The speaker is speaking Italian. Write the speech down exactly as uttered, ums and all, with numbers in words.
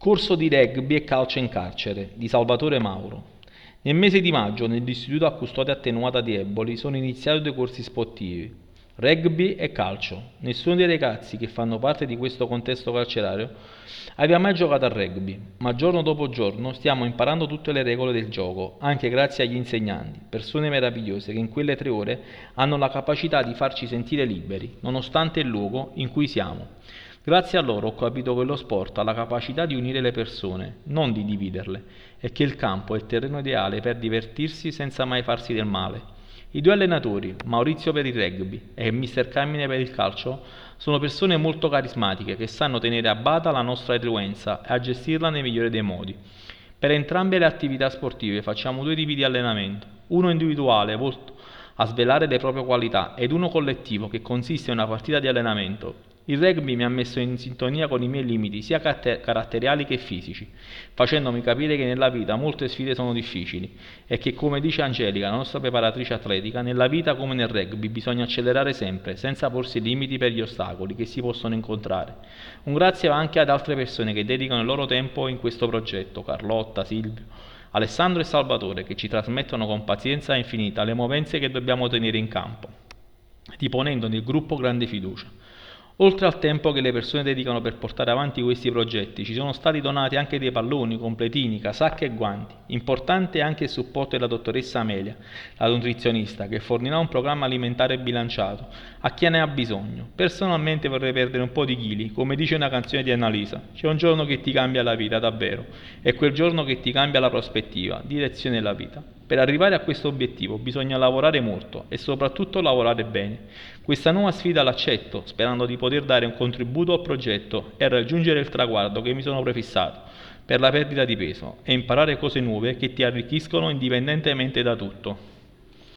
Corso di rugby e calcio in carcere di Salvatore Mauro. Nel mese di maggio, nell'istituto a custodia attenuata di Eboli, sono iniziati due corsi sportivi, rugby e calcio. Nessuno dei ragazzi che fanno parte di questo contesto carcerario aveva mai giocato a rugby, ma giorno dopo giorno stiamo imparando tutte le regole del gioco, anche grazie agli insegnanti, persone meravigliose che in quelle tre ore hanno la capacità di farci sentire liberi, nonostante il luogo in cui siamo. Grazie a loro ho capito che lo sport ha la capacità di unire le persone, non di dividerle, e che il campo è il terreno ideale per divertirsi senza mai farsi del male. I due allenatori, Maurizio per il rugby e mister Carmine per il calcio, sono persone molto carismatiche che sanno tenere a bada la nostra influenza e a gestirla nel migliore dei modi. Per entrambe le attività sportive facciamo due tipi di allenamento, uno individuale volto a svelare le proprie qualità ed uno collettivo che consiste in una partita di allenamento. Il rugby mi ha messo in sintonia con i miei limiti sia caratteriali che fisici, facendomi capire che nella vita molte sfide sono difficili e che, come dice Angelica, la nostra preparatrice atletica, nella vita come nel rugby bisogna accelerare sempre, senza porsi limiti per gli ostacoli che si possono incontrare. Un grazie anche ad altre persone che dedicano il loro tempo in questo progetto, Carlotta, Silvio, Alessandro e Salvatore, che ci trasmettono con pazienza infinita le movenze che dobbiamo tenere in campo, riponendo nel gruppo grande fiducia. Oltre al tempo che le persone dedicano per portare avanti questi progetti, ci sono stati donati anche dei palloni, completini, casacche e guanti. Importante è anche il supporto della dottoressa Amelia, la nutrizionista, che fornirà un programma alimentare bilanciato a chi ne ha bisogno. Personalmente vorrei perdere un po' di chili, come dice una canzone di Annalisa. C'è un giorno che ti cambia la vita, davvero, è quel giorno che ti cambia la prospettiva, direzione della vita. Per arrivare a questo obiettivo bisogna lavorare molto e soprattutto lavorare bene. Questa nuova sfida l'accetto, sperando di poter dare un contributo al progetto e raggiungere il traguardo che mi sono prefissato per la perdita di peso e imparare cose nuove che ti arricchiscono indipendentemente da tutto.